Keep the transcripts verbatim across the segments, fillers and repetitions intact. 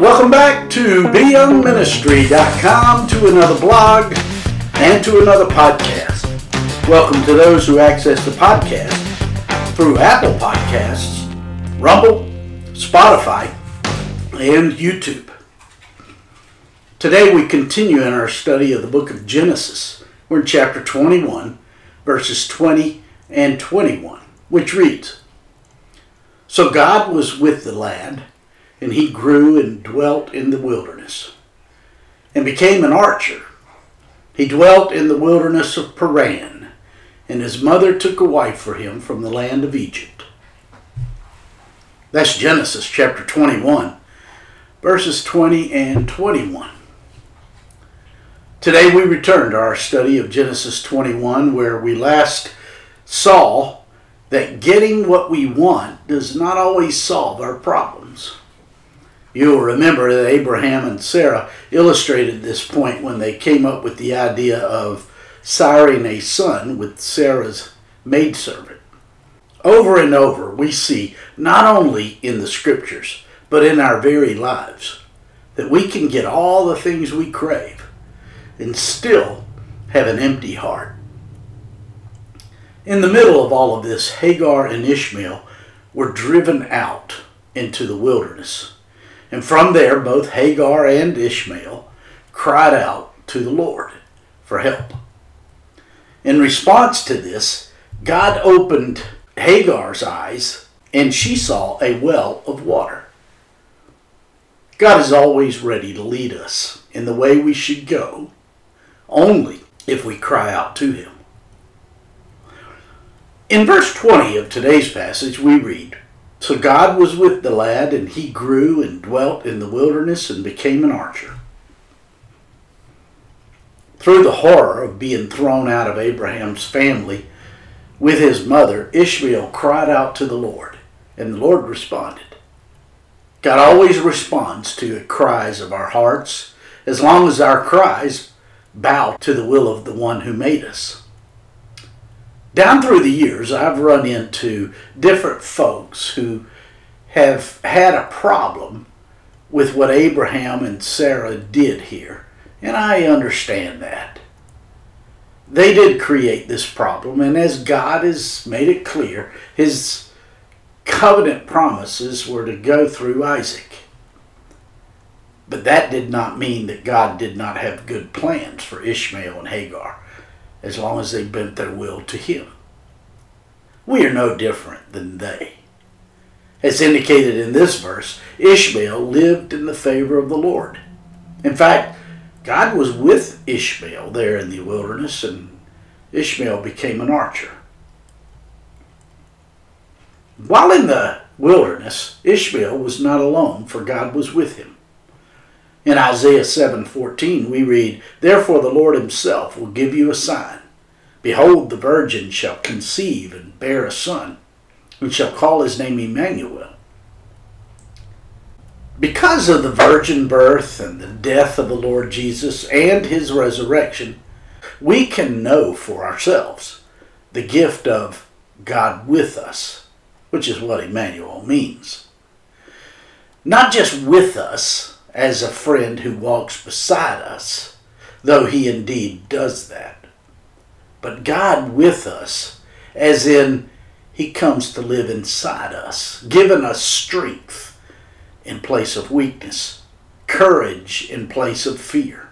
Welcome back to Be Young Ministry dot com, to another blog and to another podcast. Welcome to those who access the podcast through Apple Podcasts, Rumble, Spotify, and YouTube. Today we continue in our study of the book of Genesis. We're in chapter twenty-one, verses twenty and twenty-one, which reads, "So God was with the lad, and he grew and dwelt in the wilderness, and became an archer. He dwelt in the wilderness of Paran, and his mother took a wife for him from the land of Egypt." That's Genesis chapter twenty-one, verses twenty and twenty-one. Today we return to our study of Genesis twenty-one, where we last saw that getting what we want does not always solve our problems. You'll remember that Abraham and Sarah illustrated this point when they came up with the idea of siring a son with Sarah's maidservant. Over and over, we see, not only in the scriptures, but in our very lives, that we can get all the things we crave and still have an empty heart. In the middle of all of this, Hagar and Ishmael were driven out into the wilderness. And from there, both Hagar and Ishmael cried out to the Lord for help. In response to this, God opened Hagar's eyes, and she saw a well of water. God is always ready to lead us in the way we should go, only if we cry out to Him. In verse twenty of today's passage, we read, "So God was with the lad, and he grew and dwelt in the wilderness and became an archer." Through the horror of being thrown out of Abraham's family with his mother, Ishmael cried out to the Lord, and the Lord responded. God always responds to the cries of our hearts, as long as our cries bow to the will of the one who made us. Down through the years, I've run into different folks who have had a problem with what Abraham and Sarah did here, and I understand that. They did create this problem, and as God has made it clear, His covenant promises were to go through Isaac. But that did not mean that God did not have good plans for Ishmael and Hagar, as long as they bent their will to Him. We are no different than they. As indicated in this verse, Ishmael lived in the favor of the Lord. In fact, God was with Ishmael there in the wilderness, and Ishmael became an archer. While in the wilderness, Ishmael was not alone, for God was with him. In Isaiah seven fourteen, we read, "Therefore the Lord Himself will give you a sign. Behold, the virgin shall conceive and bear a son, and shall call his name Emmanuel." Because of the virgin birth and the death of the Lord Jesus and His resurrection, we can know for ourselves the gift of God with us, which is what Emmanuel means. Not just with us, as a friend who walks beside us, though He indeed does that. But God with us, as in He comes to live inside us, giving us strength in place of weakness, courage in place of fear,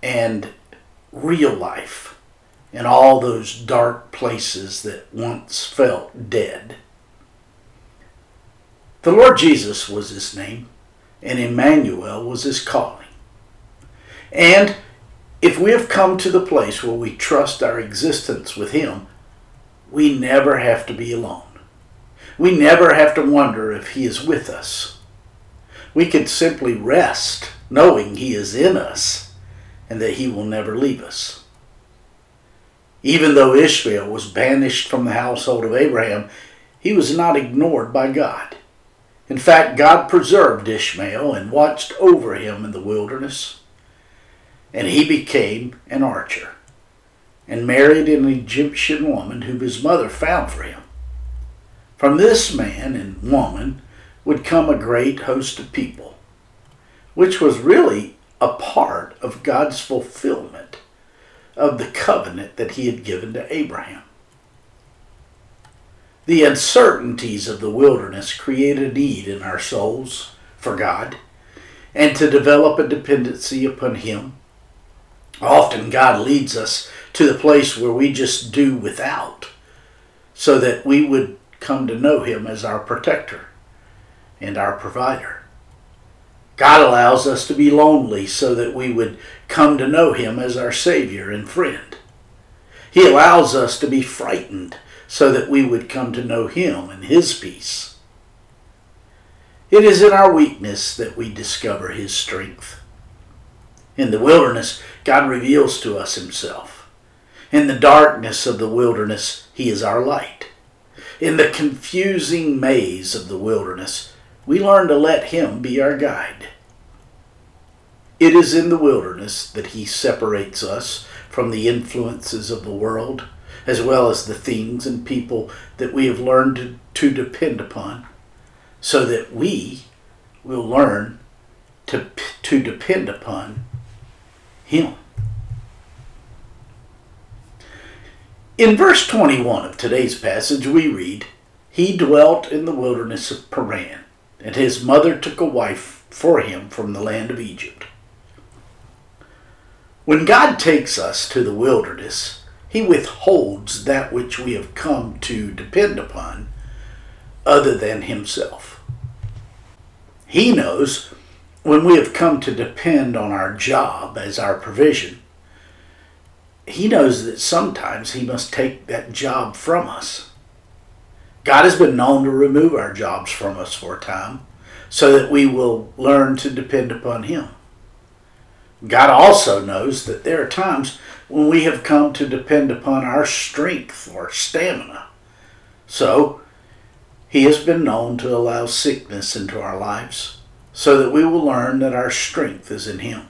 and real life in all those dark places that once felt dead. The Lord Jesus was His name, and Emmanuel was His calling. And if we have come to the place where we trust our existence with Him, we never have to be alone. We never have to wonder if He is with us. We can simply rest knowing He is in us and that He will never leave us. Even though Ishmael was banished from the household of Abraham, he was not ignored by God. In fact, God preserved Ishmael and watched over him in the wilderness, and he became an archer and married an Egyptian woman whom his mother found for him. From this man and woman would come a great host of people, which was really a part of God's fulfillment of the covenant that he had given to Abraham. The uncertainties of the wilderness create a need in our souls for God and to develop a dependency upon him. Often God leads us to the place where we just do without so that we would come to know him as our protector and our provider. God allows us to be lonely so that we would come to know him as our Savior and friend. He allows us to be frightened so that we would come to know him and his peace. It is in our weakness that we discover his strength. In the wilderness, God reveals to us himself. In the darkness of the wilderness, he is our light. In the confusing maze of the wilderness, we learn to let him be our guide. It is in the wilderness that he separates us from the influences of the world, as well as the things and people that we have learned to, to depend upon, so that we will learn to, to depend upon him. In verse twenty-one of today's passage we read, "He dwelt in the wilderness of Paran, and his mother took a wife for him from the land of Egypt." When God takes us to the wilderness, he withholds that which we have come to depend upon other than himself. He knows when we have come to depend on our job as our provision, he knows that sometimes he must take that job from us. God has been known to remove our jobs from us for a time so that we will learn to depend upon him. God also knows that there are times when we have come to depend upon our strength or stamina. So, he has been known to allow sickness into our lives, so that we will learn that our strength is in him.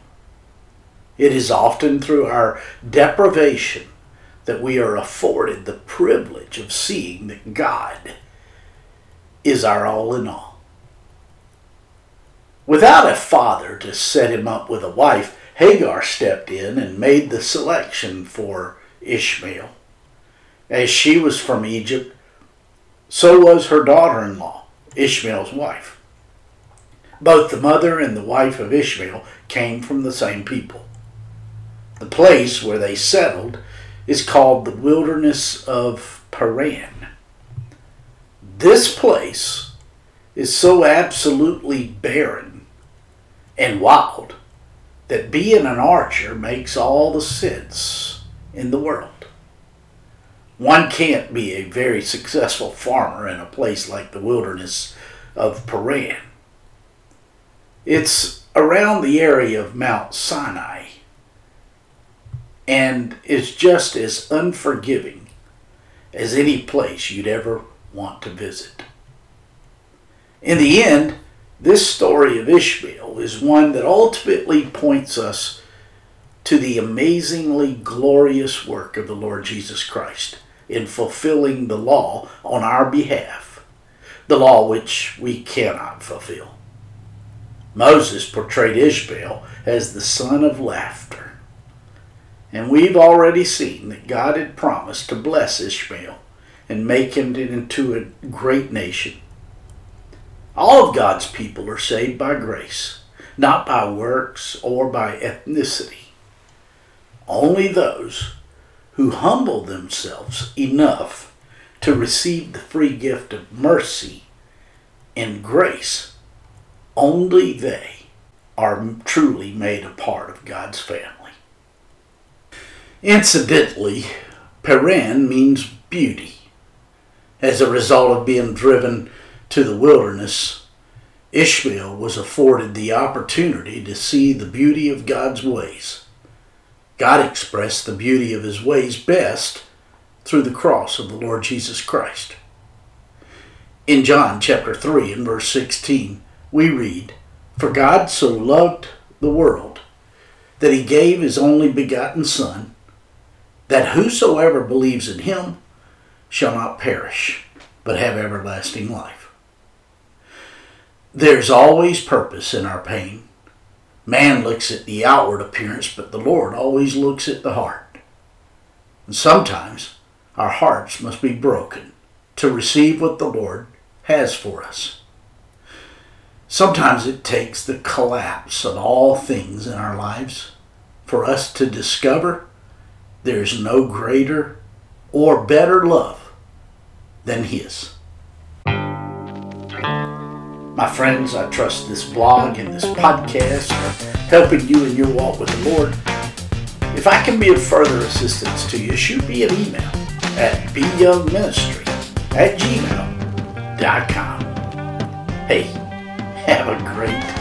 It is often through our deprivation that we are afforded the privilege of seeing that God is our all in all. Without a father to set him up with a wife, Hagar stepped in and made the selection for Ishmael. As she was from Egypt, so was her daughter-in-law, Ishmael's wife. Both the mother and the wife of Ishmael came from the same people. The place where they settled is called the wilderness of Paran. This place is so absolutely barren and wild that being an archer makes all the sense in the world. One can't be a very successful farmer in a place like the wilderness of Paran. It's around the area of Mount Sinai and is just as unforgiving as any place you'd ever want to visit. In the end, this story of Ishmael is one that ultimately points us to the amazingly glorious work of the Lord Jesus Christ in fulfilling the law on our behalf, the law which we cannot fulfill. Moses portrayed Ishmael as the son of laughter. And we've already seen that God had promised to bless Ishmael and make him into a great nation. All of God's people are saved by grace, not by works or by ethnicity. Only those who humble themselves enough to receive the free gift of mercy and grace, only they are truly made a part of God's family. Incidentally, Paran means beauty. As a result of being driven to the wilderness, Ishmael was afforded the opportunity to see the beauty of God's ways. God expressed the beauty of his ways best through the cross of the Lord Jesus Christ. In John chapter three and verse sixteen, we read, "For God so loved the world that he gave his only begotten Son, that whosoever believes in him shall not perish, but have everlasting life." There's always purpose in our pain, Man looks at the outward appearance, but the Lord always looks at the heart. And sometimes our hearts must be broken to receive what the Lord has for us. Sometimes it takes the collapse of all things in our lives for us to discover there is no greater or better love than His. My friends, I trust this blog and this podcast are helping you in your walk with the Lord. If I can be of further assistance to you, shoot me an email at be young ministry at gmail dot com. Hey, have a great day.